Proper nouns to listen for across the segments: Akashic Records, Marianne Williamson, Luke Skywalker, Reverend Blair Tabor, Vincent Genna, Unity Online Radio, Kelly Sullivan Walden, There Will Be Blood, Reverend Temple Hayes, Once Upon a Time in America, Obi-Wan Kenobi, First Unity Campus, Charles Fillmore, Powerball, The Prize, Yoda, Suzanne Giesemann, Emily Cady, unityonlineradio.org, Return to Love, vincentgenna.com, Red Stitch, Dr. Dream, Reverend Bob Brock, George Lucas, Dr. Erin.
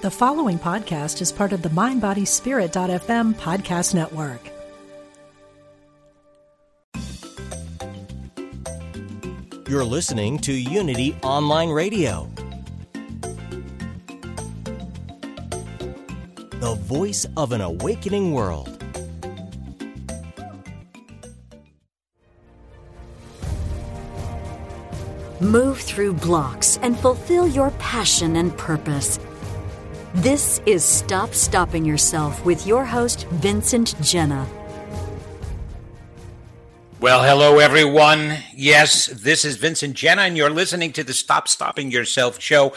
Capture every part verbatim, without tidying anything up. The following podcast is part of the mind body spirit dot f m podcast network. You're listening to Unity Online Radio, the voice of an awakening world. Move through blocks and fulfill your passion and purpose. This is Stop Stopping Yourself with your host, Vincent Genna. Well, hello, everyone. Yes, this is Vincent Genna, and you're listening to the Stop Stopping Yourself show,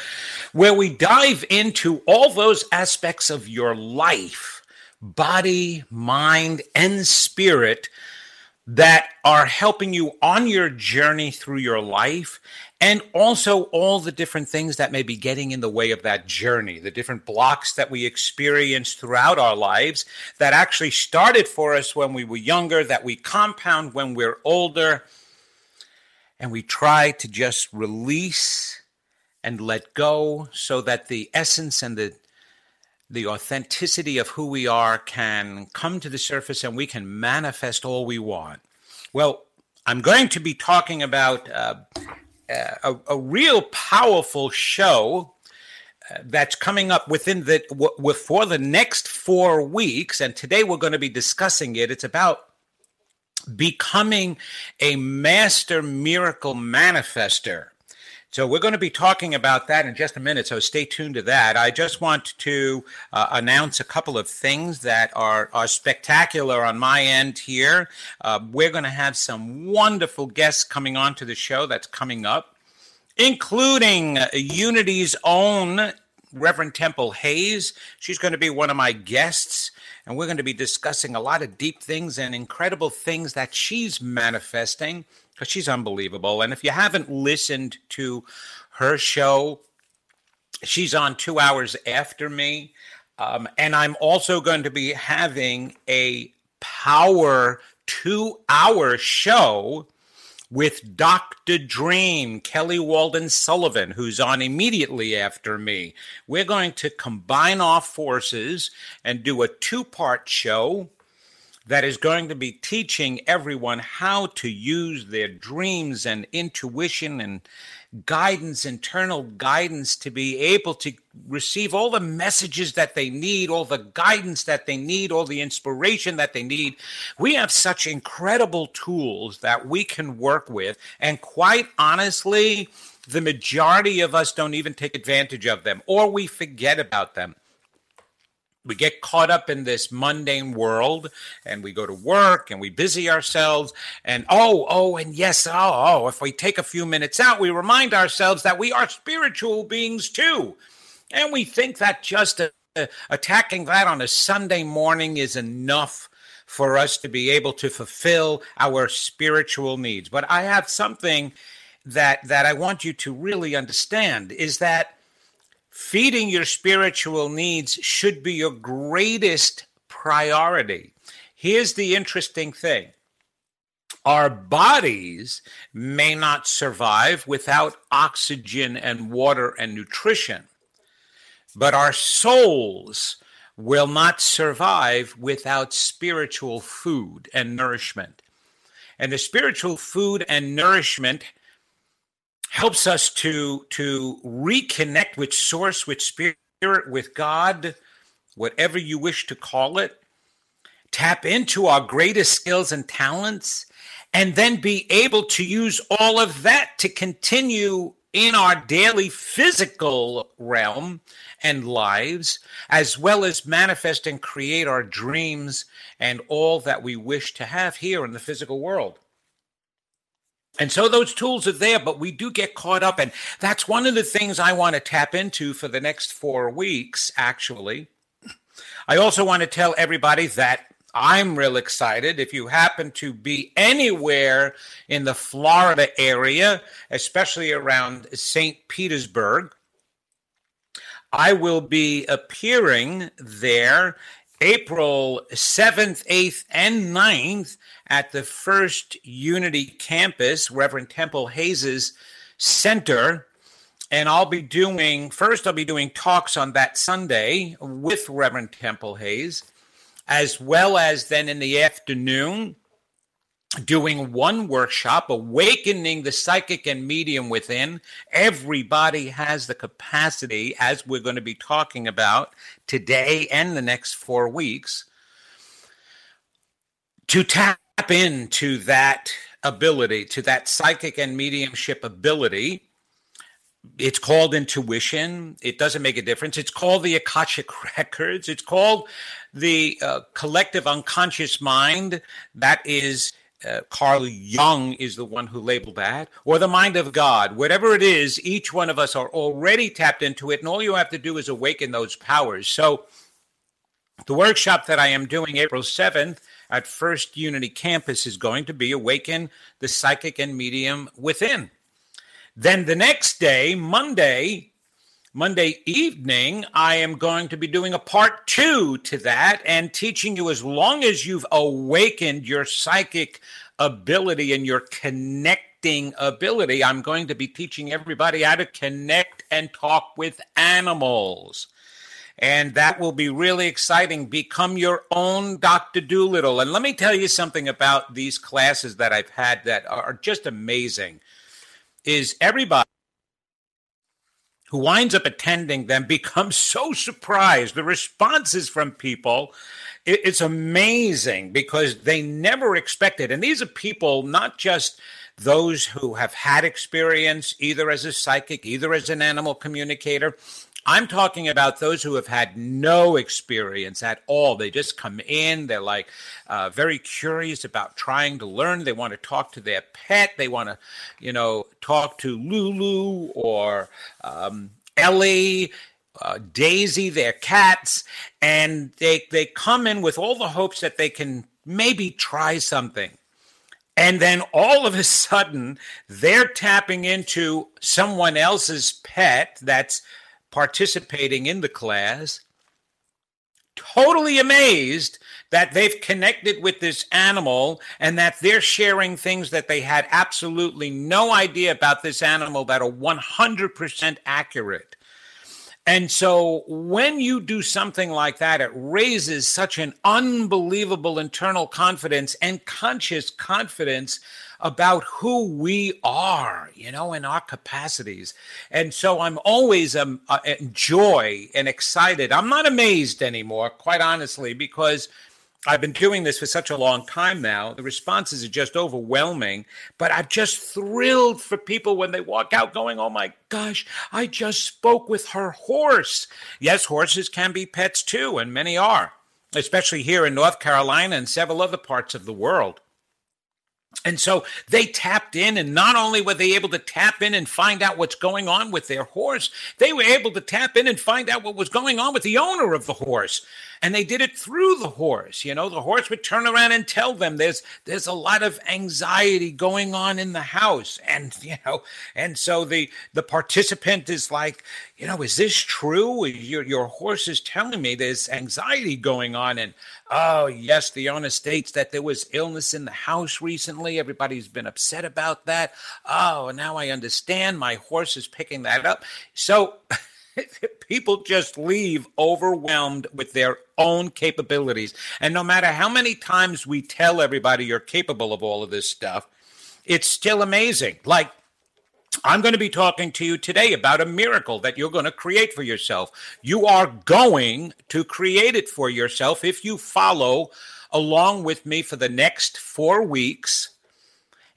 where we dive into all those aspects of your life, body, mind, and spirit, that are helping you on your journey through your life, and also all the different things that may be getting in the way of that journey, the different blocks that we experience throughout our lives that actually started for us when we were younger, that we compound when we're older, and we try to just release and let go so that the essence and the The authenticity of who we are can come to the surface and we can manifest all we want. Well, I'm going to be talking about uh, a, a real powerful show uh, that's coming up within the w- w- for the next four weeks. And today we're going to be discussing it. It's about becoming a master miracle manifester. So we're going to be talking about that in just a minute, so stay tuned to that. I just want to uh, announce a couple of things that are, are spectacular on my end here. Uh, we're going to have some wonderful guests coming on to the show that's coming up, including uh, Unity's own Reverend Temple Hayes. She's going to be one of my guests, and we're going to be discussing a lot of deep things and incredible things that she's manifesting. She's unbelievable. And if you haven't listened to her show, she's on two hours after me. Um, and I'm also going to be having a power two-hour show with Doctor Dream, Kelly Walden Sullivan, who's on immediately after me. We're going to combine our forces and do a two-part show that is going to be teaching everyone how to use their dreams and intuition and guidance, internal guidance, to be able to receive all the messages that they need, all the guidance that they need, all the inspiration that they need. We have such incredible tools that we can work with, and quite honestly, the majority of us don't even take advantage of them, or we forget about them. We get caught up in this mundane world, and we go to work, and we busy ourselves, and oh, oh, and yes, oh, oh, if we take a few minutes out, we remind ourselves that we are spiritual beings too. And we think that just uh, attacking that on a Sunday morning is enough for us to be able to fulfill our spiritual needs. But I have something that, that I want you to really understand, is that feeding your spiritual needs should be your greatest priority. Here's the interesting thing. Our bodies may not survive without oxygen and water and nutrition, but our souls will not survive without spiritual food and nourishment. And the spiritual food and nourishment helps us to, to reconnect with source, with spirit, with God, whatever you wish to call it, tap into our greatest skills and talents, and then be able to use all of that to continue in our daily physical realm and lives, as well as manifest and create our dreams and all that we wish to have here in the physical world. And so those tools are there, but we do get caught up. And that's one of the things I want to tap into for the next four weeks, actually. I also want to tell everybody that I'm real excited. If you happen to be anywhere in the Florida area, especially around Saint Petersburg, I will be appearing there April seventh, eighth, and ninth at the First Unity Campus, Reverend Temple Hayes' Center. And I'll be doing, first I'll be doing talks on that Sunday with Reverend Temple Hayes, as well as then in the afternoon doing one workshop, Awakening the Psychic and Medium Within. Everybody has the capacity, as we're going to be talking about today and the next four weeks, to tap into that ability, to that psychic and mediumship ability. It's called intuition. It doesn't make a difference. It's called the Akashic Records. It's called the uh, collective unconscious mind. That is, uh, Carl Jung is the one who labeled that, or the mind of God. Whatever it is, each one of us are already tapped into it, and all you have to do is awaken those powers. So the workshop that I am doing April seventh at First Unity Campus is going to be Awaken the Psychic and Medium Within. Then the next day, Monday, Monday evening, I am going to be doing a part two to that and teaching you, as long as you've awakened your psychic ability and your connecting ability, I'm going to be teaching everybody how to connect and talk with animals. And that will be really exciting. Become your own Doctor Dolittle. And let me tell you something about these classes that I've had that are just amazing. Is everybody who winds up attending them becomes so surprised. The responses from people, it, it's amazing, because they never expected. And these are people, not just those who have had experience, either as a psychic, either as an animal communicator. I'm talking about those who have had no experience at all. They just come in. They're like uh, very curious about trying to learn. They want to talk to their pet. They want to, you know, talk to Lulu or um, Ellie, uh, Daisy, their cats. And they they come in with all the hopes that they can maybe try something. And then all of a sudden, they're tapping into someone else's pet that's participating in the class, totally amazed that they've connected with this animal and that they're sharing things that they had absolutely no idea about this animal that are one hundred percent accurate. And so when you do something like that, it raises such an unbelievable internal confidence and conscious confidence about who we are, you know, in our capacities. And so I'm always um, uh, joy and excited. I'm not amazed anymore, quite honestly, because I've been doing this for such a long time now. The responses are just overwhelming, but I'm just thrilled for people when they walk out going, oh my gosh, I just spoke with her horse. Yes, horses can be pets too, and many are, especially here in North Carolina and several other parts of the world. And so they tapped in, and not only were they able to tap in and find out what's going on with their horse, they were able to tap in and find out what was going on with the owner of the horse. And they did it through the horse. You know, the horse would turn around and tell them there's there's a lot of anxiety going on in the house. And, you know, and so the the participant is like, you know, is this true? Your, your horse is telling me there's anxiety going on. And, oh, yes, the owner states that there was illness in the house recently. Everybody's been upset about that. Oh, now I understand. My horse is picking that up. So people just leave overwhelmed with their own capabilities. And no matter how many times we tell everybody you're capable of all of this stuff, it's still amazing. Like, I'm going to be talking to you today about a miracle that you're going to create for yourself. You are going to create it for yourself if you follow along with me for the next four weeks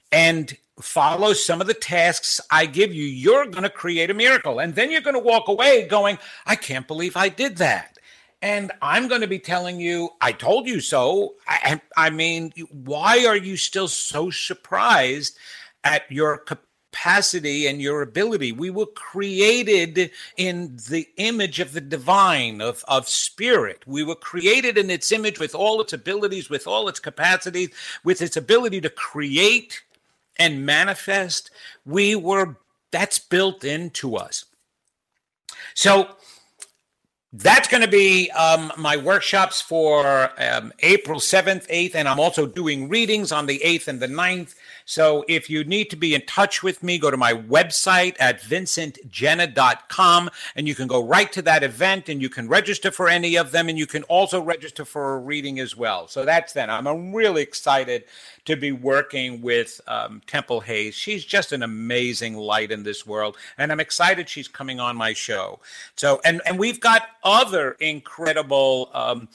and follow some of the tasks I give you. You're going to create a miracle. And then you're going to walk away going, I can't believe I did that. And I'm going to be telling you, I told you so. I, I mean, why are you still so surprised at your capacity? capacity and your ability. We were created in the image of the divine, of, of spirit. We were created in its image with all its abilities, with all its capacities, with its ability to create and manifest. We were, that's built into us. So That's going to be um, my workshops for um, April seventh, eighth, and I'm also doing readings on the eighth and the ninth. So if you need to be in touch with me, go to my website at vincent genna dot com, and you can go right to that event, and you can register for any of them, and you can also register for a reading as well. So that's that. I'm really excited to be working with um, Temple Hayes. She's just an amazing light in this world, and I'm excited she's coming on my show. So, and, and we've got other incredible um,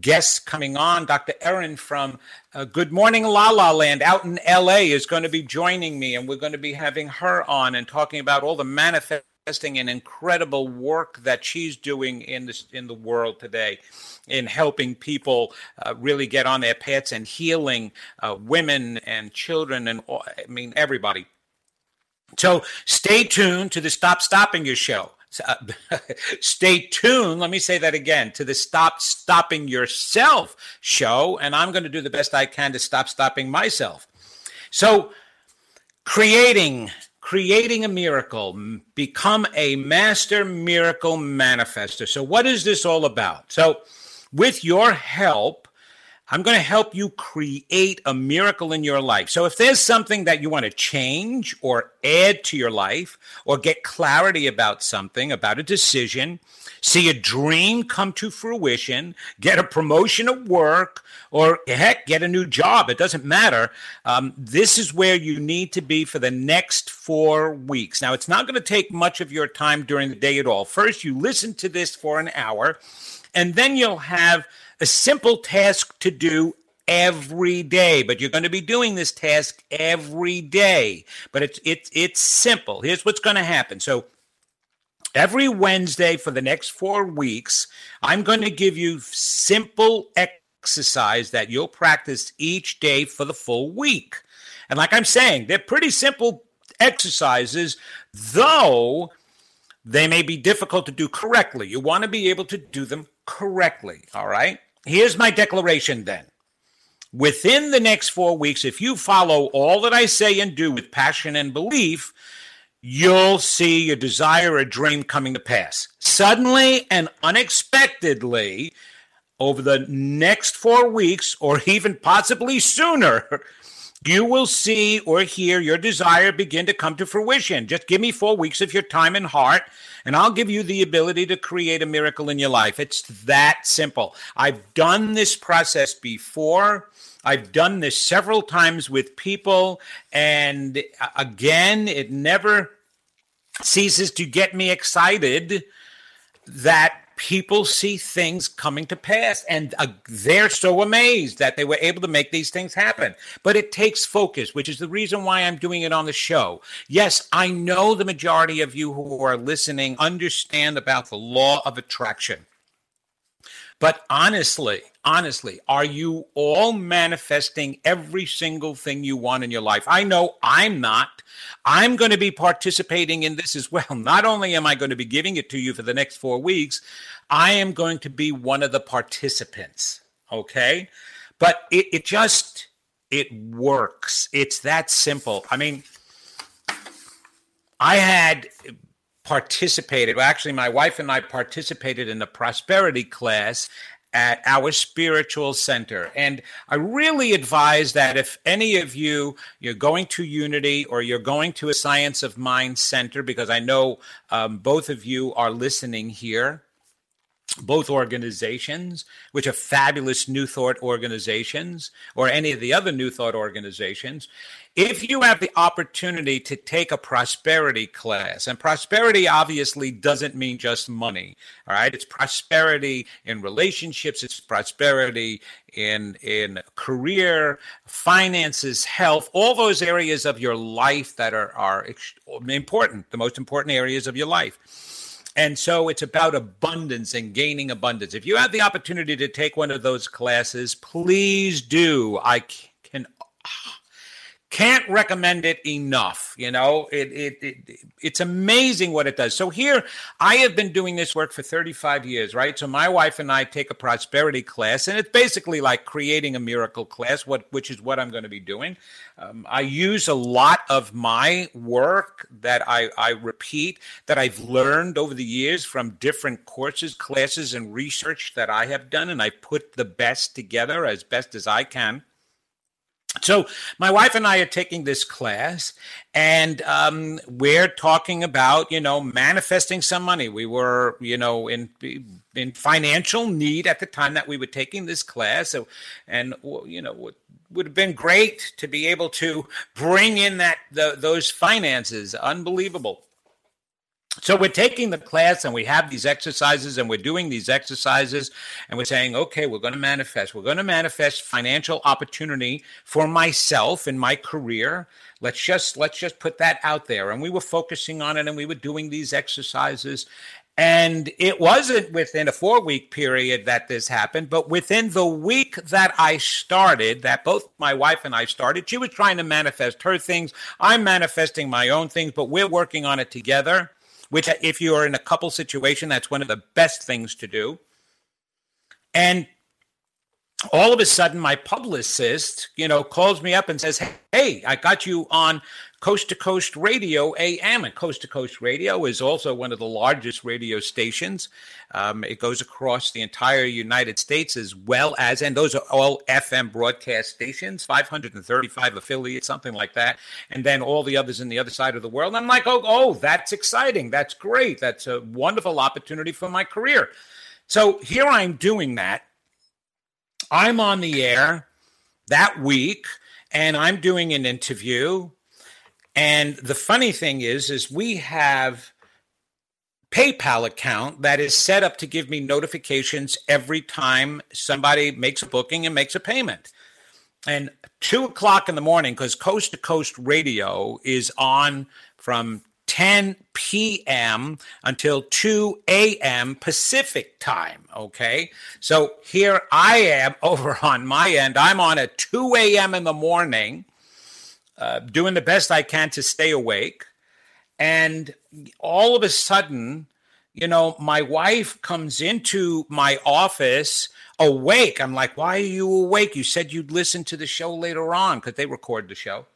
guests coming on. Doctor Erin from uh, Good Morning La La Land out in L A is going to be joining me, and we're going to be having her on and talking about all the manifesting and incredible work that she's doing in this in the world today, in helping people uh, really get on their paths and healing uh, women and children and all, I mean everybody. So stay tuned to the Stop Stopping Your Show. Uh, stay tuned. Let me say that again, to the Stop Stopping Yourself show. And I'm going to do the best I can to stop stopping myself. So creating, creating a miracle, become a master miracle manifester. So what is this all about? So with your help, I'm going to help you create a miracle in your life. So if there's something that you want to change or add to your life, or get clarity about something, about a decision, see a dream come to fruition, get a promotion at work, or heck, get a new job, it doesn't matter. Um, this is where you need to be for the next four weeks. Now, it's not going to take much of your time during the day at all. First, you listen to this for an hour, and then you'll have a simple task to do every day, but you're going to be doing this task every day, but it's it's it's simple. Here's what's going to happen. So every Wednesday for the next four weeks, I'm going to give you simple exercise that you'll practice each day for the full week. And like I'm saying, they're pretty simple exercises, though they may be difficult to do correctly. You want to be able to do them correctly, all right? Here's my declaration then. Within the next four weeks, if you follow all that I say and do with passion and belief, you'll see your desire or dream coming to pass. Suddenly and unexpectedly, over the next four weeks, or even possibly sooner, you will see or hear your desire begin to come to fruition. Just give me four weeks of your time and heart, and I'll give you the ability to create a miracle in your life. It's that simple. I've done this process before. I've done this several times with people, and again, it never ceases to get me excited that people see things coming to pass, and uh, they're so amazed that they were able to make these things happen. But it takes focus, which is the reason why I'm doing it on the show. Yes, I know the majority of you who are listening understand about the law of attraction. But honestly, honestly, are you all manifesting every single thing you want in your life? I know I'm not. I'm going to be participating in this as well. Not only am I going to be giving it to you for the next four weeks, I am going to be one of the participants, okay? But it, it just, it works. It's that simple. I mean, I had participated, well, actually, my wife and I participated in the prosperity class at our spiritual center. And I really advise that if any of you, you're going to Unity or you're going to a Science of Mind center, because I know um, both of you are listening here, both organizations, which are fabulous New Thought organizations, or any of the other New Thought organizations, if you have the opportunity to take a prosperity class, and prosperity obviously doesn't mean just money, all right? It's prosperity in relationships, it's prosperity in in career, finances, health, all those areas of your life that are, are important, the most important areas of your life. And so it's about abundance and gaining abundance. If you have the opportunity to take one of those classes, please do. I can Can't recommend it enough. You know, it, it it it's amazing what it does. So here, I have been doing this work for thirty-five years, right? So my wife and I take a prosperity class, and it's basically like creating a miracle class, what which is what I'm going to be doing. Um, I use a lot of my work that I, I repeat, that I've learned over the years from different courses, classes, and research that I have done, and I put the best together as best as I can. So my wife and I are taking this class, and um, we're talking about, you know, manifesting some money. We were, you know, in in financial need at the time that we were taking this class. So, and, you know, it would have been great to be able to bring in that the, those finances. Unbelievable. So we're taking the class, and we have these exercises, and we're doing these exercises, and we're saying, okay, we're going to manifest. We're going to manifest financial opportunity for myself in my career. Let's just let's just put that out there. And we were focusing on it, and we were doing these exercises. And it wasn't within a four-week period that this happened, but within the week that I started, that both my wife and I started, she was trying to manifest her things. I'm manifesting my own things, but we're working on it together. Which, if you are in a couple situation, that's one of the best things to do. And all of a sudden, my publicist, you know, calls me up and says, "Hey, I got you on Coast to Coast Radio A M." And Coast to Coast Radio is also one of the largest radio stations. Um, it goes across the entire United States, as well as, and those are all F M broadcast stations, five hundred thirty-five affiliates, something like that. And then all the others in the other side of the world. And I'm like, oh, oh, that's exciting. That's great. That's a wonderful opportunity for my career. So here I'm doing that. I'm on the air that week, and I'm doing an interview. And the funny thing is, is we have PayPal account that is set up to give me notifications every time somebody makes a booking and makes a payment. And two o'clock in the morning, because Coast to Coast Radio is on from ten p.m. until two a.m. Pacific time, okay? So here I am over on my end. I'm on at two a.m. in the morning, uh, doing the best I can to stay awake. And all of a sudden, you know, my wife comes into my office awake. I'm like, why are you awake? You said you'd listen to the show later on, because they record the show.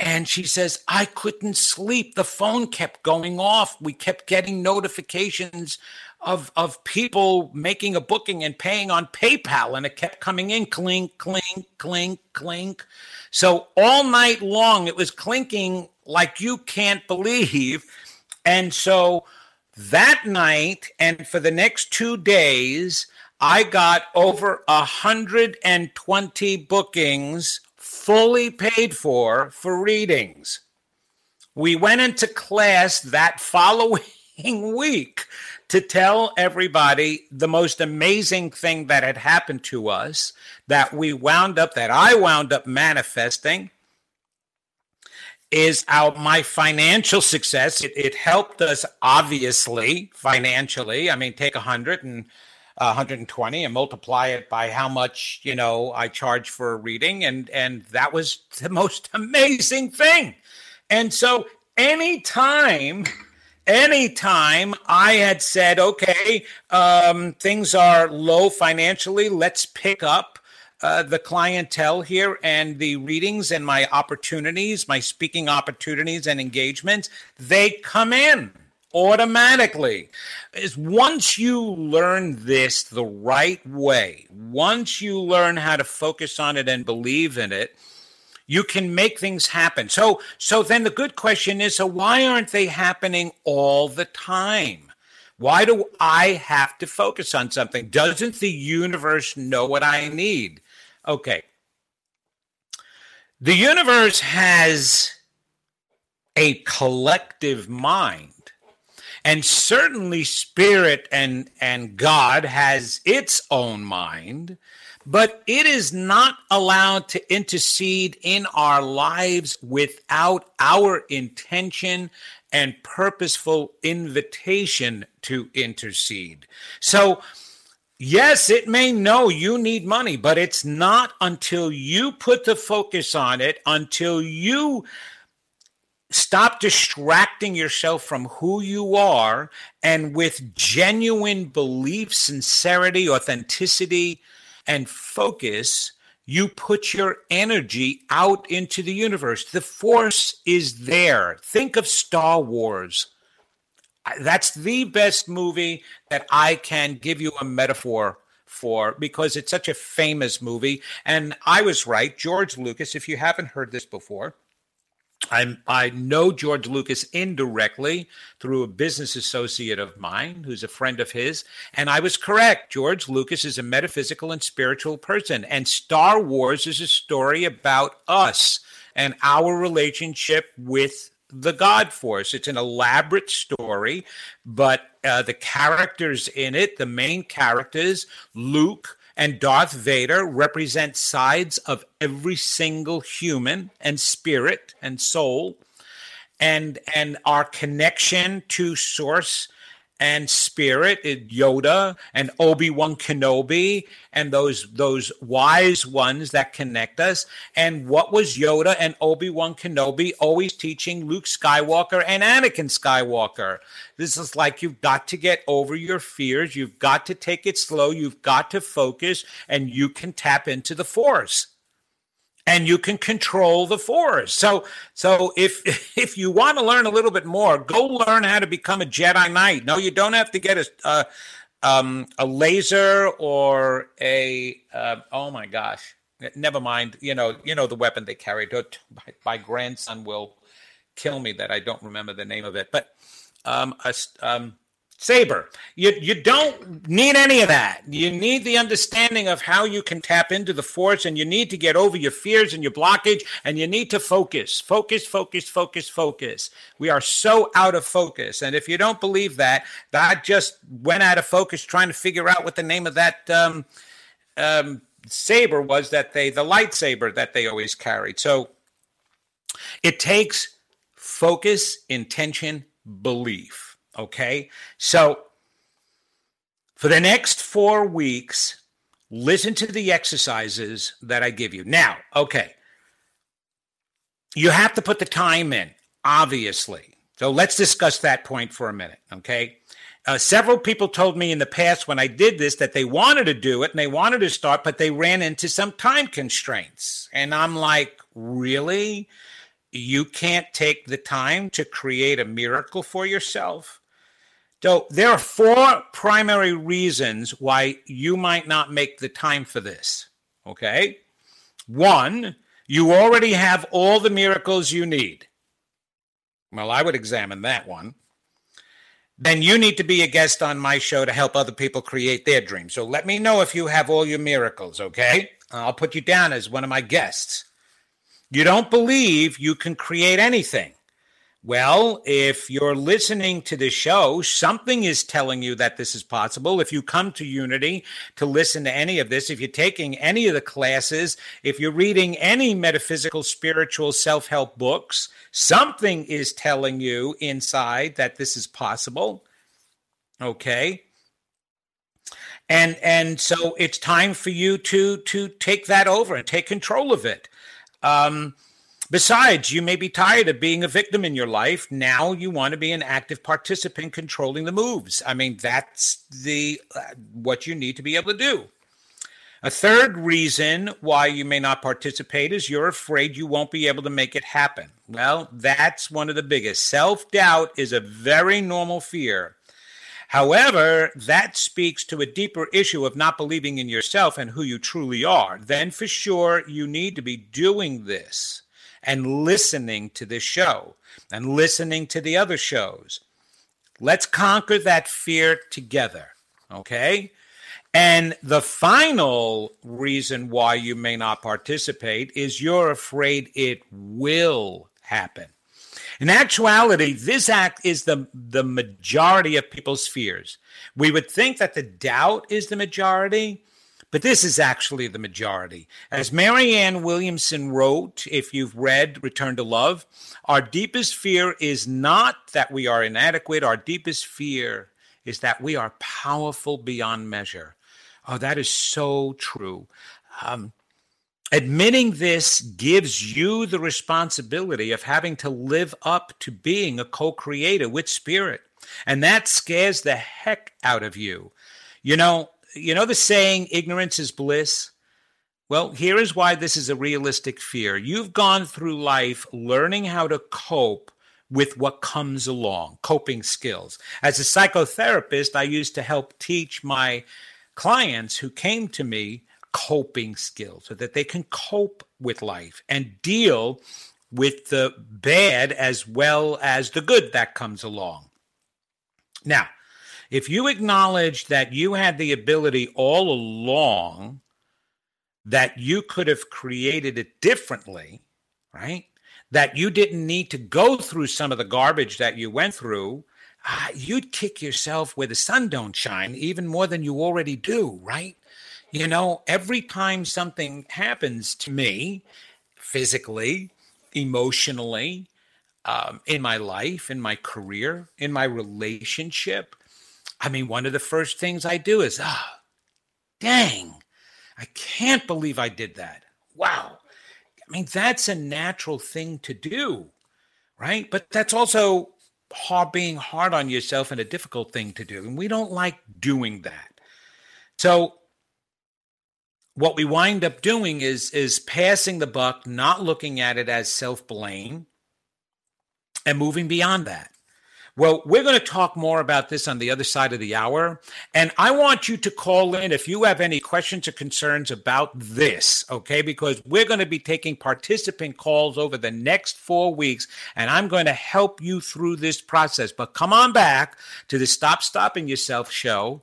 And she says, I couldn't sleep. The phone kept going off. We kept getting notifications of, of people making a booking and paying on PayPal. And it kept coming in, clink, clink, clink, clink. So all night long, it was clinking like you can't believe. And so that night and for the next two days, I got over one hundred twenty bookings fully paid for, for readings. We went into class that following week to tell everybody the most amazing thing that had happened to us, that we wound up, that I wound up manifesting, is our my financial success. It, it helped us, obviously, financially. I mean, take one hundred and one hundred twenty and multiply it by how much, you know, I charge for a reading. And, and that was the most amazing thing. And so anytime, anytime I had said, okay, um, things are low financially, let's pick up uh, the clientele here and the readings and my opportunities, my speaking opportunities and engagements, they come in. Automatically. Is once you learn this the right way, once you learn how to focus on it and believe in it, you can make things happen. So, so then the good question is, so why aren't they happening all the time? Why do I have to focus on something? Doesn't the universe know what I need? Okay. The universe has a collective mind. And certainly spirit and, and God has its own mind, but it is not allowed to intercede in our lives without our intention and purposeful invitation to intercede. So Yes, it may know you need money, but it's not until you put the focus on it, until you stop distracting yourself from who you are, and with genuine belief, sincerity, authenticity, and focus, you put your energy out into the universe. The force is there. Think of Star Wars. That's the best movie that I can give you a metaphor for, because it's such a famous movie. And I was right. George Lucas, if you haven't heard this before, I'm, I know George Lucas indirectly through a business associate of mine who's a friend of his. And I was correct. George Lucas is a metaphysical and spiritual person. And Star Wars is a story about us and our relationship with the God Force. It's an elaborate story, but uh, the characters in it, the main characters, Luke and Darth Vader, represent sides of every single human and spirit and soul, and and our connection to Source and Spirit, Yoda and Obi-Wan Kenobi, and those those wise ones that connect us. And what was Yoda and Obi-Wan Kenobi always teaching Luke Skywalker and Anakin Skywalker? This is like, you've got to get over your fears. You've got to take it slow. You've got to focus, and you can tap into the Force. And you can control the Force. So, so if if you want to learn a little bit more, go learn how to become a Jedi Knight. No, you don't have to get a uh, um, a laser or a uh, oh my gosh, never mind. You know, you know the weapon they carried. My, my grandson will kill me that I don't remember the name of it, but um, a um, saber. You you don't need any of that. You need the understanding of how you can tap into the Force, and you need to get over your fears and your blockage, and you need to focus, focus, focus, focus, focus. We are so out of focus. And if you don't believe that, I just went out of focus trying to figure out what the name of that um, um, saber was that they, the lightsaber that they always carried. So it takes focus, intention, belief. Okay, so for the next four weeks, listen to the exercises that I give you. Now, okay, you have to put the time in, obviously. So let's discuss that point for a minute, okay? Uh, several people told me in the past when I did this that they wanted to do it and they wanted to start, but they ran into some time constraints. And I'm like, really? You can't take the time to create a miracle for yourself? So there are four primary reasons why you might not make the time for this, okay? One, you already have all the miracles you need. Well, I would examine that one. Then you need to be a guest on my show to help other people create their dreams. So let me know if you have all your miracles, okay? I'll put you down as one of my guests. You don't believe you can create anything. Well, if you're listening to the show, something is telling you that this is possible. If you come to Unity to listen to any of this, if you're taking any of the classes, if you're reading any metaphysical, spiritual, self-help books, something is telling you inside that this is possible. Okay? And and so it's time for you to to take that over and take control of it. Um, besides, you may be tired of being a victim in your life. Now you want to be an active participant controlling the moves. I mean, that's the uh, what you need to be able to do. A third reason why you may not participate is you're afraid you won't be able to make it happen. Well, that's one of the biggest. Self-doubt is a very normal fear. However, that speaks to a deeper issue of not believing in yourself and who you truly are. Then for sure, you need to be doing this and listening to this show and listening to the other shows. Let's conquer that fear together, okay? And the final reason why you may not participate is you're afraid it will happen. In actuality, this act is the, the majority of people's fears. We would think that the doubt is the majority, but this is actually the majority. As Marianne Williamson wrote, if you've read Return to Love, our deepest fear is not that we are inadequate. Our deepest fear is that we are powerful beyond measure. Oh, that is so true. Um, admitting this gives you the responsibility of having to live up to being a co-creator with spirit. And that scares the heck out of you. You know, you know the saying, ignorance is bliss? Well, here is why this is a realistic fear. You've gone through life learning how to cope with what comes along, coping skills. As a psychotherapist, I used to help teach my clients who came to me coping skills so that they can cope with life and deal with the bad as well as the good that comes along. Now, if you acknowledge that you had the ability all along, that you could have created it differently, right? That you didn't need to go through some of the garbage that you went through, uh, you'd kick yourself where the sun don't shine even more than you already do, right? You know, every time something happens to me, physically, emotionally, um, in my life, in my career, in my relationship, I mean, one of the first things I do is, ah, oh, dang, I can't believe I did that. Wow. I mean, that's a natural thing to do, right? But that's also hard, being hard on yourself and a difficult thing to do. And we don't like doing that. So what we wind up doing is, is passing the buck, not looking at it as self-blame, and moving beyond that. Well, we're going to talk more about this on the other side of the hour, and I want you to call in if you have any questions or concerns about this, okay? Because we're going to be taking participant calls over the next four weeks, and I'm going to help you through this process. But come on back to the Stop Stopping Yourself show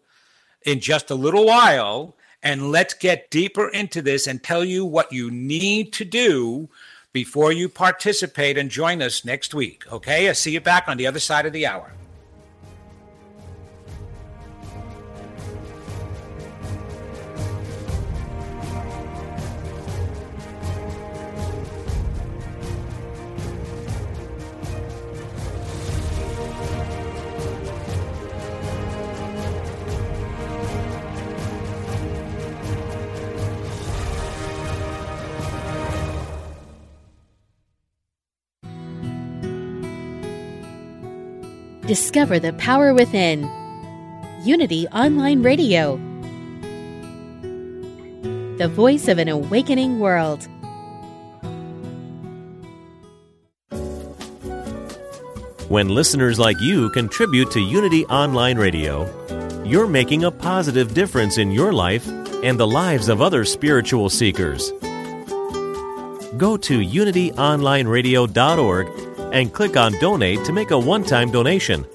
in just a little while, and let's get deeper into this and tell you what you need to do before you participate and join us next week, okay? I'll see you back on the other side of the hour. Discover the power within. Unity Online Radio, the voice of an awakening world. When listeners like you contribute to Unity Online Radio, you're making a positive difference in your life and the lives of other spiritual seekers. Go to unity online radio dot org and click on Donate to make a one-time donation,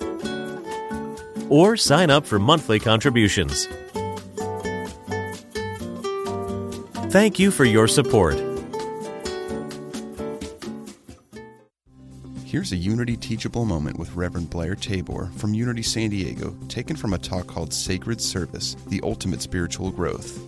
or sign up for monthly contributions. Thank you for your support. Here's a Unity Teachable Moment with Reverend Blair Tabor from Unity San Diego, taken from a talk called Sacred Service, The Ultimate Spiritual Growth.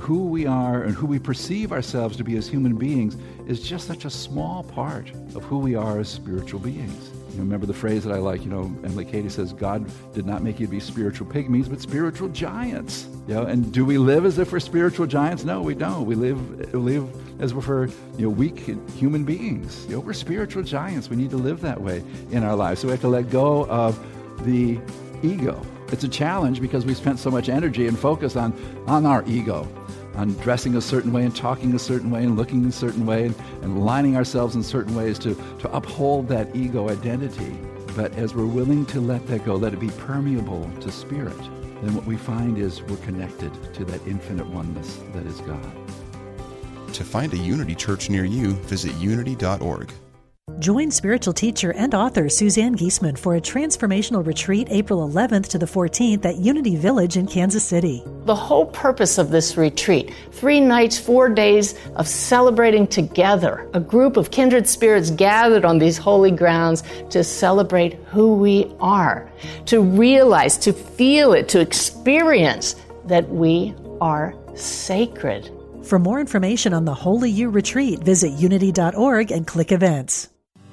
Who we are and who we perceive ourselves to be as human beings is just such a small part of who we are as spiritual beings. You remember the phrase that I like, you know, Emily Cady says, God did not make you to be spiritual pygmies, but spiritual giants. You know, and do we live as if we're spiritual giants? No, we don't. We live live as if we're, you know, weak human beings. You know, we're spiritual giants. We need to live that way in our lives. So we have to let go of the ego. It's a challenge because we spent so much energy and focus on, on our ego, on dressing a certain way and talking a certain way and looking a certain way and, and lining ourselves in certain ways to, to uphold that ego identity. But as we're willing to let that go, let it be permeable to spirit, then what we find is we're connected to that infinite oneness that is God. To find a Unity Church near you, visit unity dot org. Join spiritual teacher and author Suzanne Giesemann for a transformational retreat April eleventh to the fourteenth at Unity Village in Kansas City. The whole purpose of this retreat, three nights, four days of celebrating together, a group of kindred spirits gathered on these holy grounds to celebrate who we are, to realize, to feel it, to experience that we are sacred. For more information on the Holy You Retreat, visit unity dot org and click Events.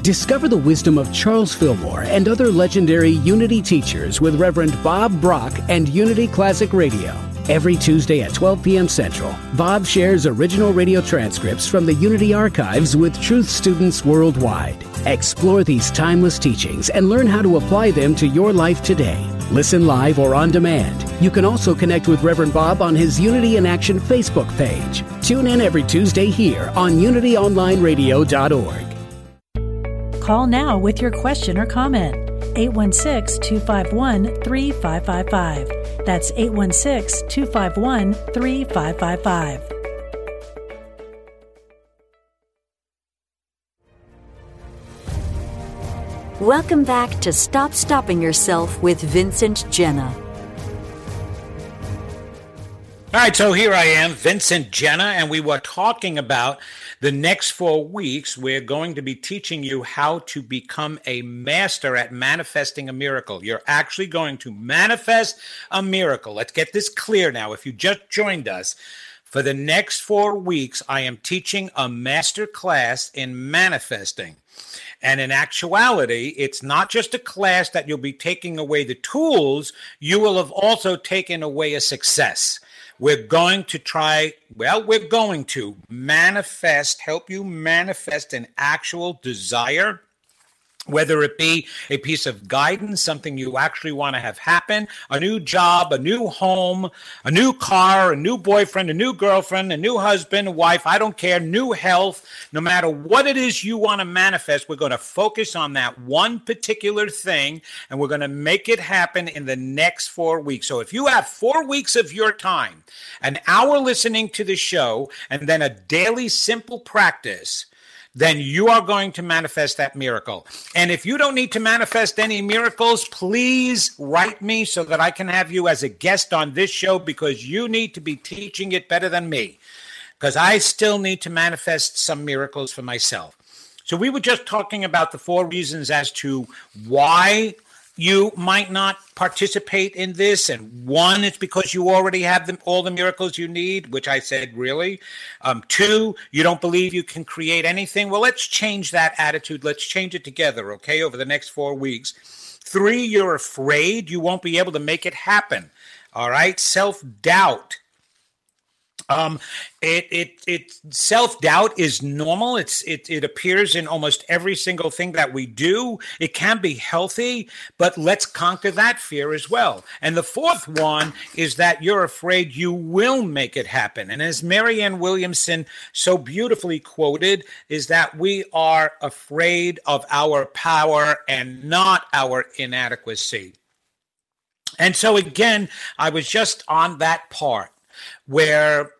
Discover the wisdom of Charles Fillmore and other legendary Unity teachers with Reverend Bob Brock and Unity Classic Radio. Every Tuesday at twelve p.m. Central, Bob shares original radio transcripts from the Unity archives with truth students worldwide. Explore these timeless teachings and learn how to apply them to your life today. Listen live or on demand. You can also connect with Reverend Bob on his Unity in Action Facebook page. Tune in every Tuesday here on unity online radio dot org. Call now with your question or comment. eight one six, two five one, three five five five. That's eight one six, two five one, three five five five. Welcome back to Stop Stopping Yourself with Vincent Genna. All right, so here I am, Vincent Genna, and we were talking about the next four weeks, we're going to be teaching you how to become a master at manifesting a miracle. You're actually going to manifest a miracle. Let's get this clear now. If you just joined us, for the next four weeks, I am teaching a master class in manifesting. And in actuality, it's not just a class that you'll be taking away the tools, you will have also taken away a success. We're going to try, well, we're going to manifest, help you manifest an actual desire, whether it be a piece of guidance, something you actually want to have happen, a new job, a new home, a new car, a new boyfriend, a new girlfriend, a new husband, a wife, I don't care, new health. No matter what it is you want to manifest, we're going to focus on that one particular thing, and we're going to make it happen in the next four weeks. So if you have four weeks of your time, an hour listening to the show, and then a daily simple practice, then you are going to manifest that miracle. And if you don't need to manifest any miracles, please write me so that I can have you as a guest on this show, because you need to be teaching it better than me, because I still need to manifest some miracles for myself. So we were just talking about the four reasons as to why you might not participate in this. And one, it's because you already have them, all the miracles you need, which I said, really? Um, two, you don't believe you can create anything. Well, let's change that attitude. Let's change it together, okay, over the next four weeks. Three, you're afraid you won't be able to make it happen, all right? Self-doubt. Um, it, it, it, self-doubt is normal. It's, it, it appears in almost every single thing that we do. It can be healthy, but let's conquer that fear as well. And the fourth one is that you're afraid you will make it happen. And as Marianne Williamson so beautifully quoted, is that we are afraid of our power and not our inadequacy. And so again, I was just on that part where,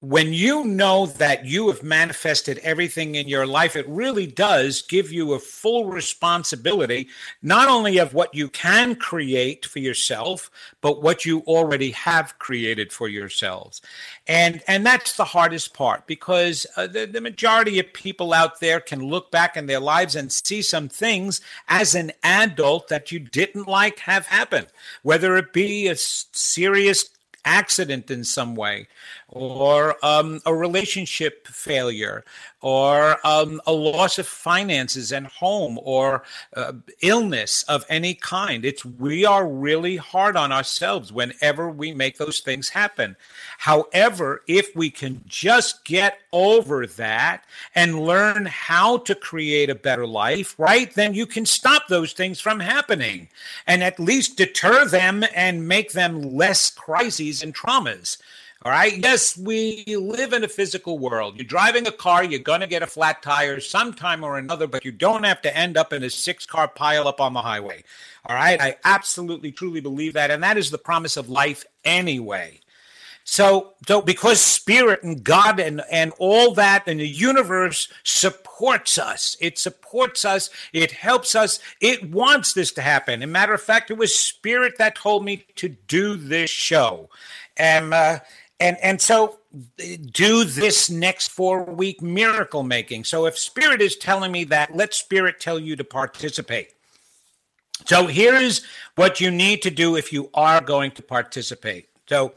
when you know that you have manifested everything in your life, it really does give you a full responsibility, not only of what you can create for yourself, but what you already have created for yourselves. And and that's the hardest part, because uh, the, the majority of people out there can look back in their lives and see some things as an adult that you didn't like have happen, whether it be a serious accident in some way, or um, a relationship failure, or um, a loss of finances and home, or uh, illness of any kind. It's we are really hard on ourselves whenever we make those things happen. However, if we can just get over that and learn how to create a better life, right, then you can stop those things from happening and at least deter them and make them less crises and traumas. All right. Yes, we live in a physical world. You're driving a car. You're going to get a flat tire sometime or another, but you don't have to end up in a six-car pile up on the highway. All right. I absolutely, truly believe that. And that is the promise of life anyway. So, so because spirit and God and, and all that and the universe supports us, it supports us, it helps us, it wants this to happen. As a matter of fact, it was spirit that told me to do this show. And, uh, and, and so do this next four-week miracle making. So if spirit is telling me that, let spirit tell you to participate. So here is what you need to do if you are going to participate. So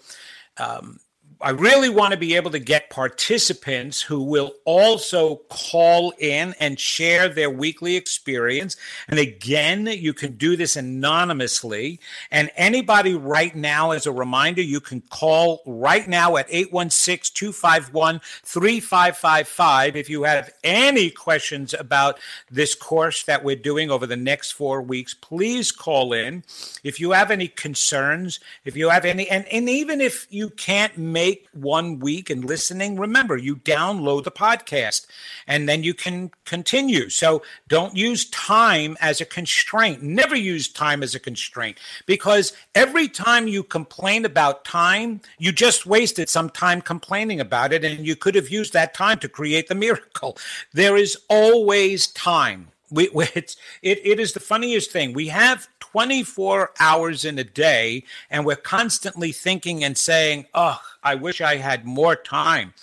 um, I really want to be able to get participants who will also call in and share their weekly experience. And again, you can do this anonymously. And anybody right now, as a reminder, you can call right now at eight one six, two five one, three five five five if you have any questions about this course that we're doing over the next four weeks. Please call in. If you have any concerns, if you have any, and, and even if you can't make one week and listening, remember, you download the podcast and then you can continue. So don't use time as a constraint. Never use time as a constraint, because every time you complain about time, you just wasted some time complaining about it, and you could have used that time to create the miracle. There is always time. We, we, it's, it, it is the funniest thing. We have twenty-four hours in a day, and we're constantly thinking and saying, oh, I wish I had more time.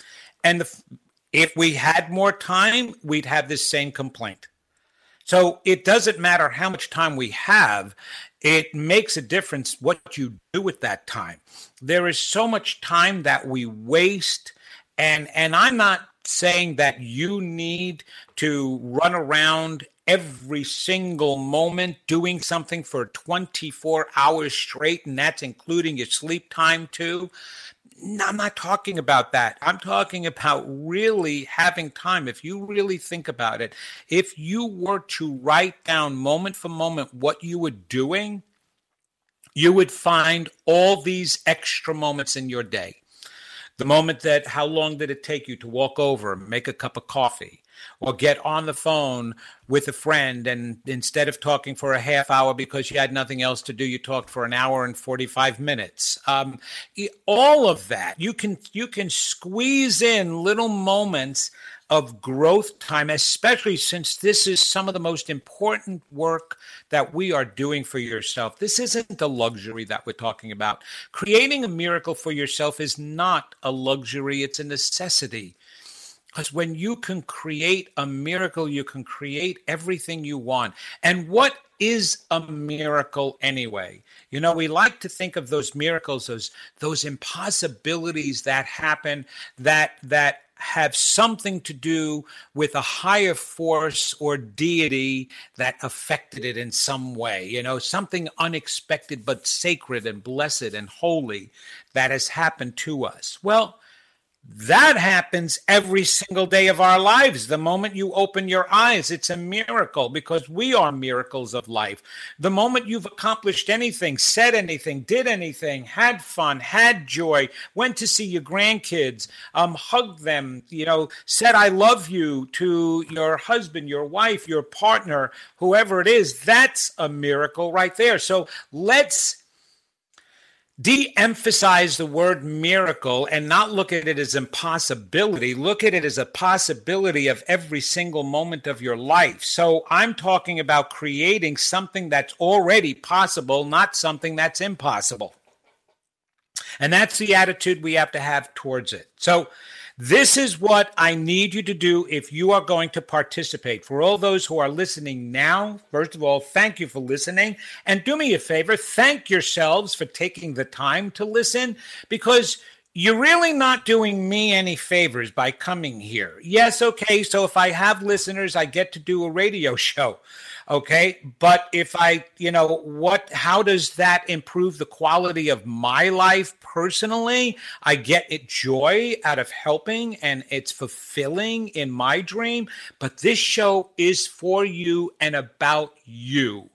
And the, if we had more time, we'd have this same complaint. So it doesn't matter how much time we have. It makes a difference what you do with that time. There is so much time that we waste. And, and I'm not saying that you need to run around every single moment doing something for twenty-four hours straight, and that's including your sleep time too. No, I'm not talking about that. I'm talking about really having time. If you really think about it, if you were to write down moment for moment what you were doing, you would find all these extra moments in your day. The moment that, how long did it take you to walk over, make a cup of coffee, or get on the phone with a friend, and instead of talking for a half hour because you had nothing else to do, you talked for an hour and forty-five minutes. Um, all of that, you can you can squeeze in little moments of growth time, especially since this is some of the most important work that we are doing for yourself. This isn't a luxury that we're talking about. Creating a miracle for yourself is not a luxury. It's a necessity. Because when you can create a miracle, you can create everything you want. And what is a miracle anyway? You know, we like to think of those miracles as those impossibilities that happen that that have something to do with a higher force or deity that affected it in some way, you know, something unexpected but sacred and blessed and holy that has happened to us. Well, that happens every single day of our lives. The moment you open your eyes, it's a miracle, because we are miracles of life. The moment you've accomplished anything, said anything, did anything, had fun, had joy, went to see your grandkids, um, hugged them, you know, said I love you to your husband, your wife, your partner, whoever it is, that's a miracle right there. So let's de-emphasize the word miracle and not look at it as impossibility. Look at it as a possibility of every single moment of your life. So I'm talking about creating something that's already possible, not something that's impossible. And that's the attitude we have to have towards it. So this is what I need you to do if you are going to participate. For all those who are listening now, first of all, thank you for listening. And do me a favor, thank yourselves for taking the time to listen, because you're really not doing me any favors by coming here. Yes, okay, so if I have listeners, I get to do a radio show. Okay, but if I, you know, what, how does that improve the quality of my life personally? I get it joy out of helping, and it's fulfilling in my dream. But this show is for you and about you.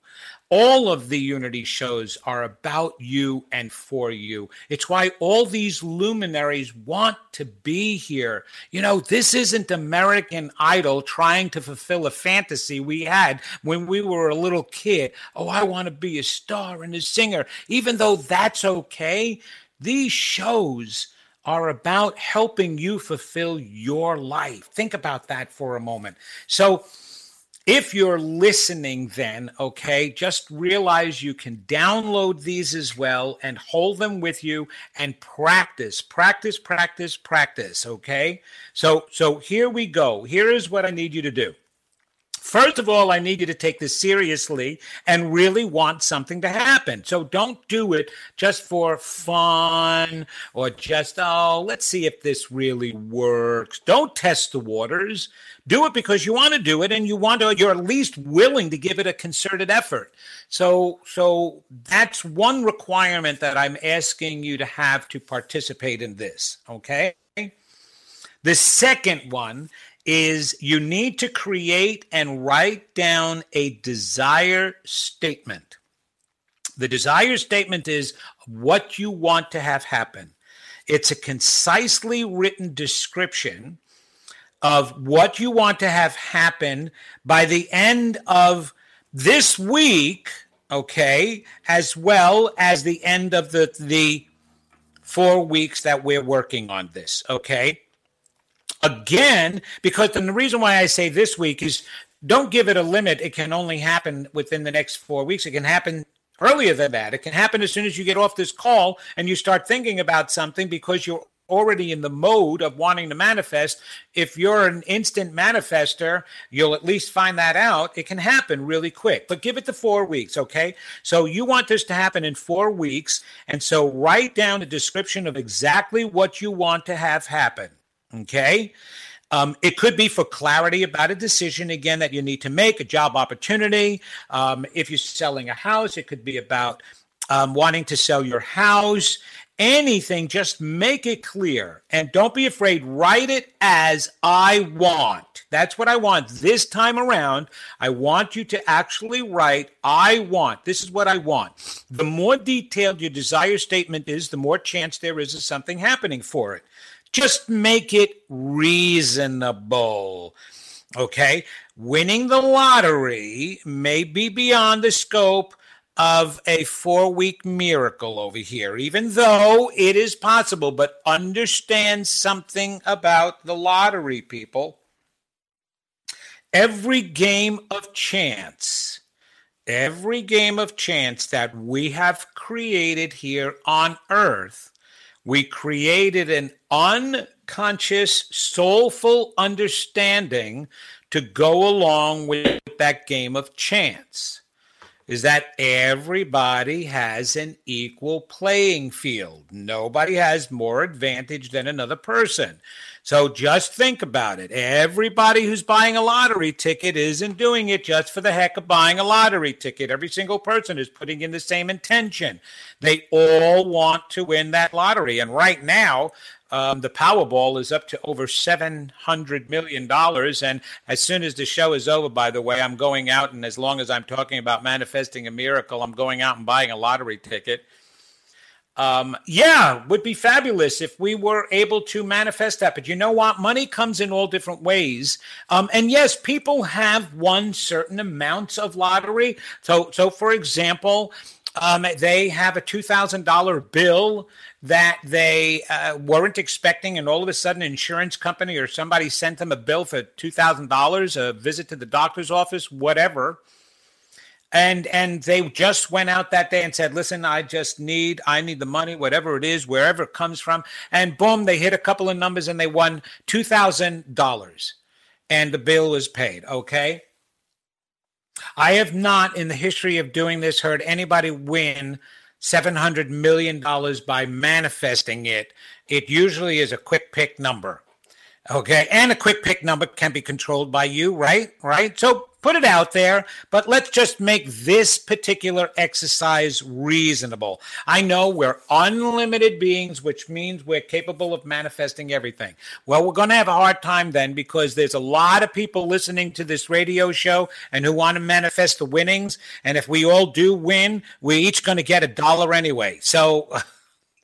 All of the Unity shows are about you and for you. It's why all these luminaries want to be here. You know, this isn't American Idol trying to fulfill a fantasy we had when we were a little kid. Oh, I want to be a star and a singer. Even though that's okay, these shows are about helping you fulfill your life. Think about that for a moment. So if you're listening then, okay, just realize you can download these as well and hold them with you and practice, practice, practice, practice, okay? So, so here we go. Here is what I need you to do. First of all, I need you to take this seriously and really want something to happen. So don't do it just for fun or just, oh, let's see if this really works. Don't test the waters. Do it because you want to do it and you want to, you're at least willing to give it a concerted effort. So, so that's one requirement that I'm asking you to have to participate in this, okay? The second one is you need to create and write down a desire statement. The desire statement is what you want to have happen. It's a concisely written description of what you want to have happen by the end of this week, okay, as well as the end of the, the four weeks that we're working on this, okay? Again, because then the reason why I say this week is don't give it a limit. It can only happen within the next four weeks. It can happen earlier than that. It can happen as soon as you get off this call and you start thinking about something because you're already in the mode of wanting to manifest. If you're an instant manifester, you'll at least find that out. It can happen really quick, but give it the four weeks, okay? So you want this to happen in four weeks. And so write down a description of exactly what you want to have happen. Okay. Um, it could be for clarity about a decision, again, that you need to make, a job opportunity. Um, if you're selling a house, it could be about um, wanting to sell your house, anything. Just make it clear and don't be afraid. Write it as I want. That's what I want this time around. I want you to actually write, I want. This is what I want. The more detailed your desire statement is, the more chance there is of something happening for it. Just make it reasonable, okay? Winning the lottery may be beyond the scope of a four-week miracle over here, even though it is possible, but understand something about the lottery, people. Every game of chance, every game of chance that we have created here on Earth, we created an unconscious, soulful understanding to go along with that game of chance, is that everybody has an equal playing field. Nobody has more advantage than another person. So just think about it. Everybody who's buying a lottery ticket isn't doing it just for the heck of buying a lottery ticket. Every single person is putting in the same intention. They all want to win that lottery. And right now, um, the Powerball is up to over seven hundred million dollars. And as soon as the show is over, by the way, I'm going out, and as long as I'm talking about manifesting a miracle, I'm going out and buying a lottery ticket. Um, yeah, would be fabulous if we were able to manifest that. But you know what? Money comes in all different ways. Um, and yes, people have won certain amounts of lottery. So, so for example, um, they have a two thousand dollars bill that they uh, weren't expecting, and all of a sudden an insurance company or somebody sent them a bill for two thousand dollars, a visit to the doctor's office, whatever. And and they just went out that day and said, listen, I just need, I need the money, whatever it is, wherever it comes from. And boom, they hit a couple of numbers and they won two thousand dollars. And the bill was paid, okay? I have not in the history of doing this heard anybody win seven hundred million dollars by manifesting it. It usually is a quick pick number, okay? And a quick pick number can be controlled by you, right? Right? So put it out there, but let's just make this particular exercise reasonable. I know we're unlimited beings, which means we're capable of manifesting everything. Well, we're going to have a hard time then because there's a lot of people listening to this radio show and who want to manifest the winnings. And if we all do win, we're each going to get a dollar anyway. So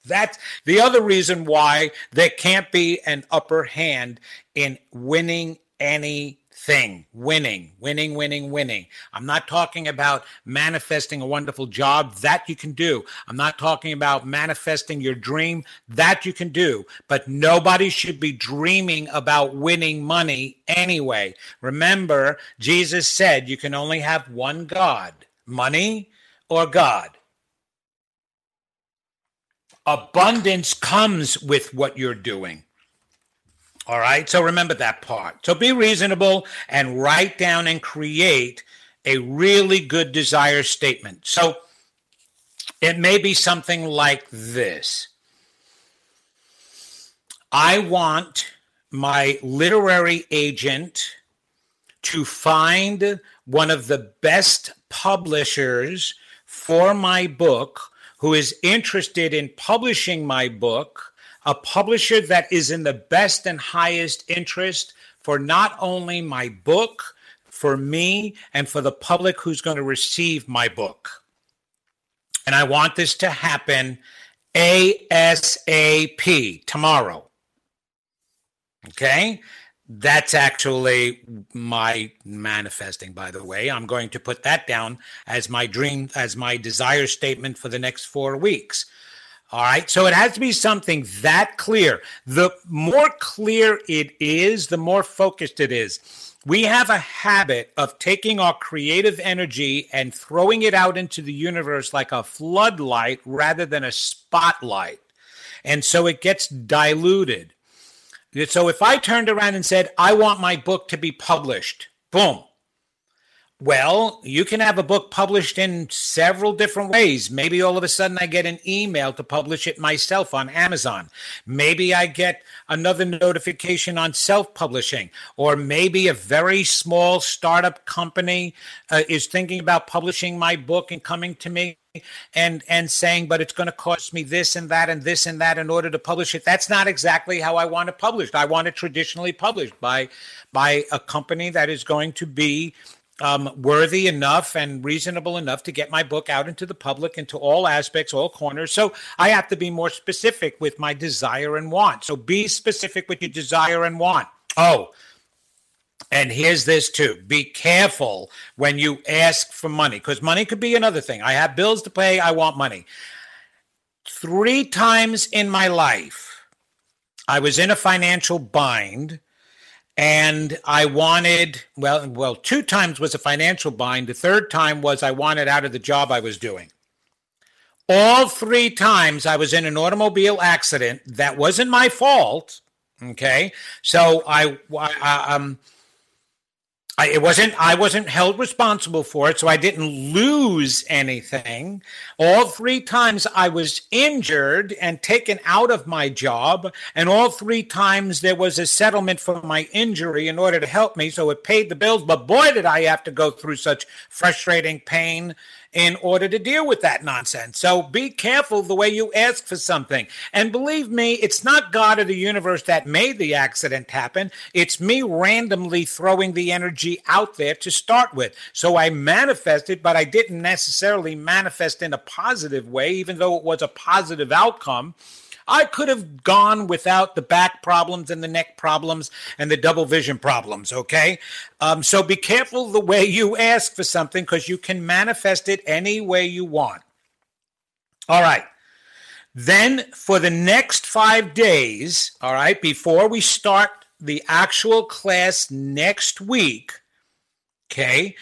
that's the other reason why there can't be an upper hand in winning anything. thing, winning, winning, winning, winning. I'm not talking about manifesting a wonderful job that you can do. I'm not talking about manifesting your dream that you can do, but nobody should be dreaming about winning money anyway. Remember, Jesus said you can only have one God, money or God. Abundance comes with what you're doing. All right, so remember that part. So be reasonable and write down and create a really good desire statement. So it may be something like this. I want my literary agent to find one of the best publishers for my book who is interested in publishing my book, a publisher that is in the best and highest interest for not only my book, for me, and for the public who's going to receive my book. And I want this to happen ASAP, tomorrow. Okay? That's actually my manifesting, by the way. I'm going to put that down as my dream, as my desire statement for the next four weeks. All right, so it has to be something that clear. The more clear it is, the more focused it is. We have a habit of taking our creative energy and throwing it out into the universe like a floodlight rather than a spotlight. And so it gets diluted. So if I turned around and said, I want my book to be published, boom. Well, you can have a book published in several different ways. Maybe all of a sudden I get an email to publish it myself on Amazon. Maybe I get another notification on self-publishing. Or maybe a very small startup company uh, is thinking about publishing my book and coming to me and, and saying, but it's going to cost me this and that and this and that in order to publish it. That's not exactly how I want it published. I want it traditionally published by, by a company that is going to be Um, worthy enough and reasonable enough to get my book out into the public, into all aspects, all corners. So I have to be more specific with my desire and want. So be specific with your desire and want. Oh, and here's this too. Be careful when you ask for money, because money could be another thing. I have bills to pay. I want money. Three times in my life, I was in a financial bind. And I wanted, well, well, two times was a financial bind. The third time was I wanted out of the job I was doing. All three times I was in an automobile accident. That wasn't my fault. Okay. So I, I um, I, it wasn't, I wasn't held responsible for it. So I didn't lose anything. All three times I was injured and taken out of my job. And all three times there was a settlement for my injury in order to help me. So it paid the bills. But boy, did I have to go through such frustrating pain in order to deal with that nonsense. So be careful the way you ask for something. And believe me, it's not God or the universe that made the accident happen. It's me randomly throwing the energy out there to start with. So I manifested, but I didn't necessarily manifest in a positive way, even though it was a positive outcome. I could have gone without the back problems and the neck problems and the double vision problems, okay? Um, so be careful the way you ask for something, because you can manifest it any way you want. All right. Then for the next five days, all right, before we start the actual class next week, okay,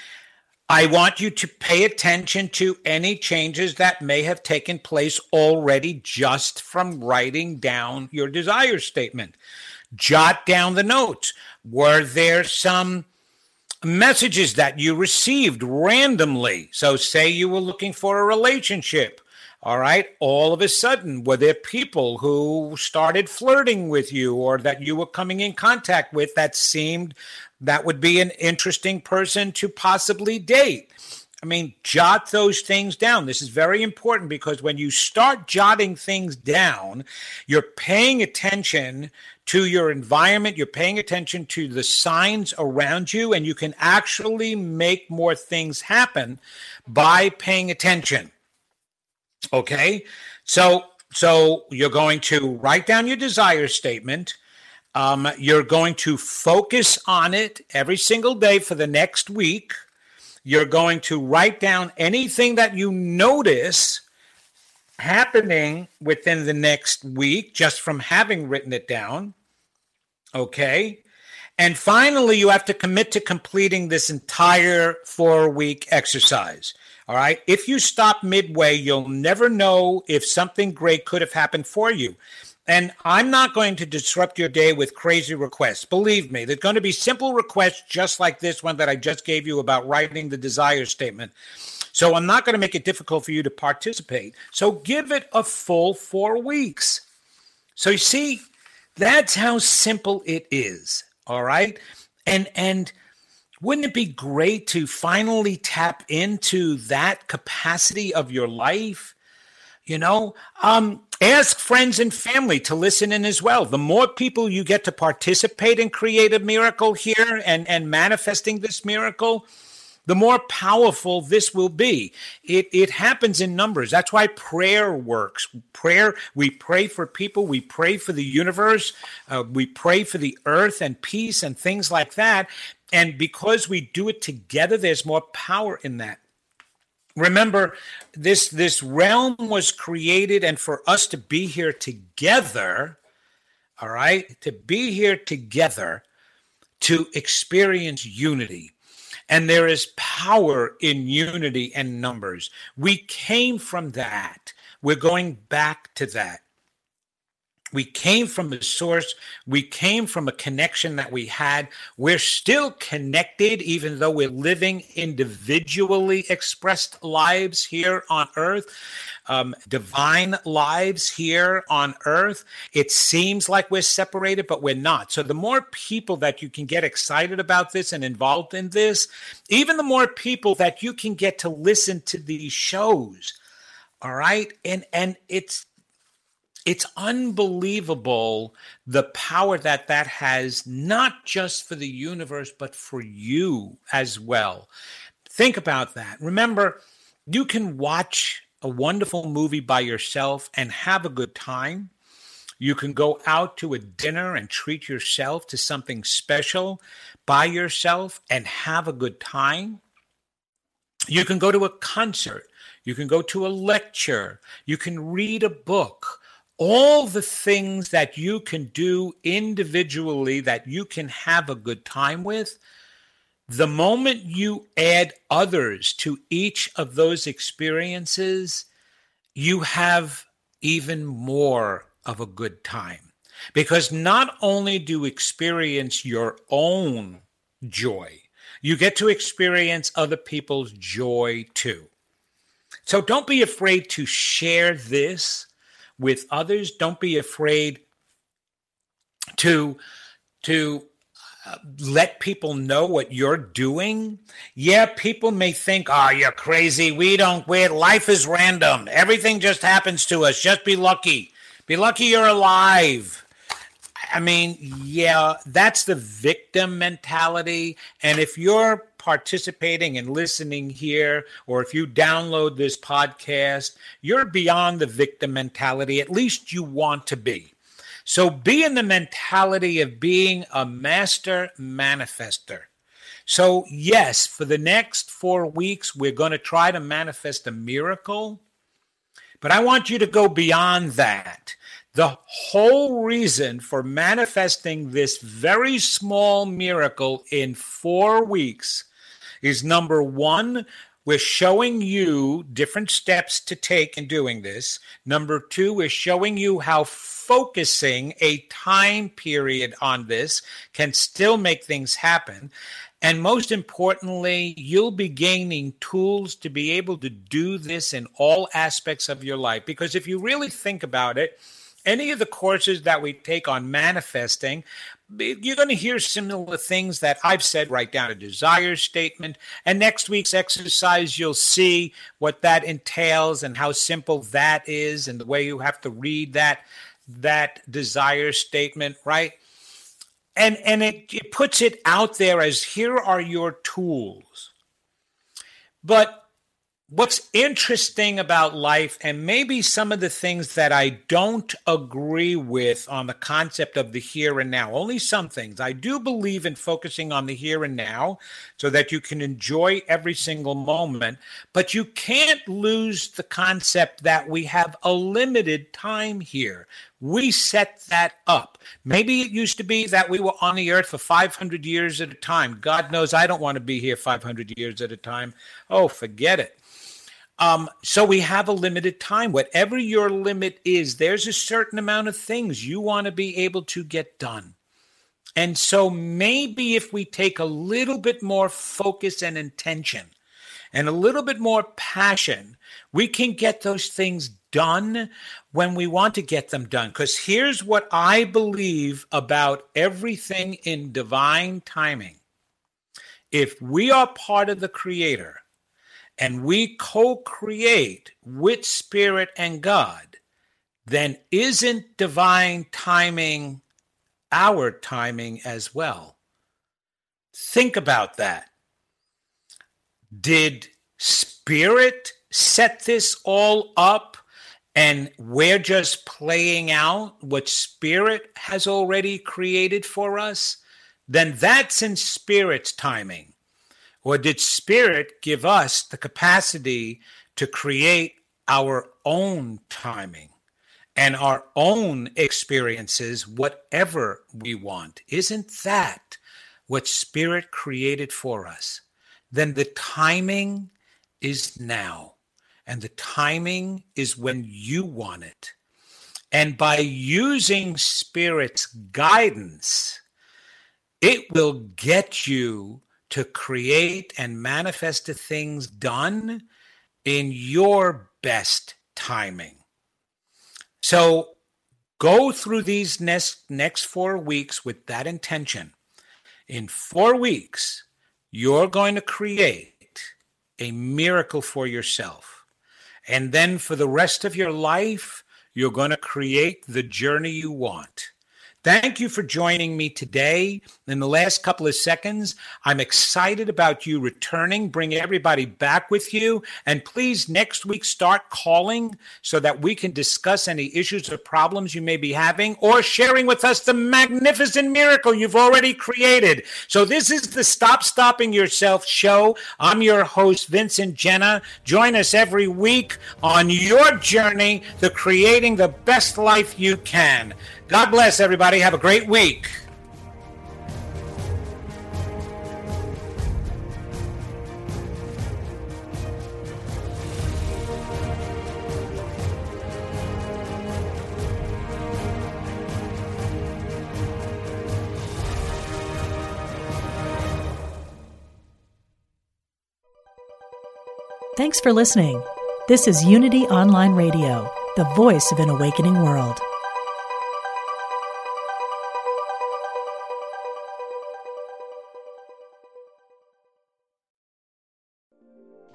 I want you to pay attention to any changes that may have taken place already just from writing down your desire statement. Jot down the notes. Were there some messages that you received randomly? So say you were looking for a relationship. All right. All of a sudden, were there people who started flirting with you or that you were coming in contact with that seemed that would be an interesting person to possibly date? I mean, jot those things down. This is very important, because when you start jotting things down, you're paying attention to your environment, you're paying attention to the signs around you, and you can actually make more things happen by paying attention. Okay? So, so you're going to write down your desire statement. Um, you're going to focus on it every single day for the next week. You're going to write down anything that you notice happening within the next week just from having written it down. Okay. And finally, you have to commit to completing this entire four-week exercise. All right. If you stop midway, you'll never know if something great could have happened for you. And I'm not going to disrupt your day with crazy requests. Believe me, there's going to be simple requests just like this one that I just gave you about writing the desire statement. So I'm not going to make it difficult for you to participate. So give it a full four weeks. So you see, that's how simple it is. All right. And, and wouldn't it be great to finally tap into that capacity of your life? You know, um, ask friends and family to listen in as well. The more people you get to participate in create a miracle here and, and manifesting this miracle, the more powerful this will be. It it happens in numbers. That's why prayer works. Prayer, we pray for people. We pray for the universe. Uh, we pray for the earth and peace and things like that. And because we do it together, there's more power in that. Remember, this this realm was created and for us to be here together, all right, to be here together to experience unity. And there is power in unity and numbers. We came from that. We're going back to that. We came from a source. We came from a connection that we had. We're still connected, even though we're living individually expressed lives here on earth, um, divine lives here on earth. It seems like we're separated, but we're not. So the more people that you can get excited about this and involved in this, even the more people that you can get to listen to these shows, all right? And and it's, It's unbelievable the power that that has, not just for the universe, but for you as well. Think about that. Remember, you can watch a wonderful movie by yourself and have a good time. You can go out to a dinner and treat yourself to something special by yourself and have a good time. You can go to a concert. You can go to a lecture. You can read a book. All the things that you can do individually that you can have a good time with, the moment you add others to each of those experiences, you have even more of a good time. Because not only do you experience your own joy, you get to experience other people's joy too. So don't be afraid to share this with others. Don't be afraid to to uh, let people know what you're doing. Yeah, people may think, "Oh, you're crazy. We don't. We're life is random. Everything just happens to us. Just be lucky. Be lucky you're alive." I mean, yeah, that's the victim mentality. And if you're participating and listening here, or if you download this podcast, you're beyond the victim mentality. At least you want to be. So be in the mentality of being a master manifester. So yes, for the next four weeks, we're going to try to manifest a miracle, but I want you to go beyond that. The whole reason for manifesting this very small miracle in four weeks is, number one, we're showing you different steps to take in doing this. Number two, we're showing you how focusing a time period on this can still make things happen. And most importantly, you'll be gaining tools to be able to do this in all aspects of your life. Because if you really think about it, any of the courses that we take on manifesting, you're going to hear similar things that I've said. Write down a desire statement. And next week's exercise, you'll see what that entails and how simple that is and the way you have to read that, that desire statement, right? And, and it, it puts it out there as, here are your tools. But what's interesting about life and maybe some of the things that I don't agree with on the concept of the here and now, only some things. I do believe in focusing on the here and now so that you can enjoy every single moment, but you can't lose the concept that we have a limited time here. We set that up. Maybe it used to be that we were on the earth for five hundred years at a time. God knows I don't want to be here five hundred years at a time. Oh, forget it. Um, so we have a limited time. Whatever your limit is, there's a certain amount of things you want to be able to get done. And so maybe if we take a little bit more focus and intention and a little bit more passion, we can get those things done when we want to get them done. Because here's what I believe about everything in divine timing. If we are part of the Creator and we co-create with Spirit and God, then isn't divine timing our timing as well? Think about that. Did Spirit set this all up and we're just playing out what Spirit has already created for us? Then that's in Spirit's timing. Or did Spirit give us the capacity to create our own timing and our own experiences, whatever we want? Isn't that what Spirit created for us? Then the timing is now. And the timing is when you want it. And by using Spirit's guidance, it will get you to create and manifest the things done in your best timing. So go through these next, next four weeks with that intention. In four weeks, you're going to create a miracle for yourself. And then for the rest of your life, you're going to create the journey you want. Thank you for joining me today. In the last couple of seconds, I'm excited about you returning. Bring everybody back with you. And please, next week, start calling so that we can discuss any issues or problems you may be having or sharing with us the magnificent miracle you've already created. So this is the Stop Stopping Yourself show. I'm your host, Vincent Genna. Join us every week on your journey to creating the best life you can. God bless, everybody. Have a great week. Thanks for listening. This is Unity Online Radio, the voice of an awakening world.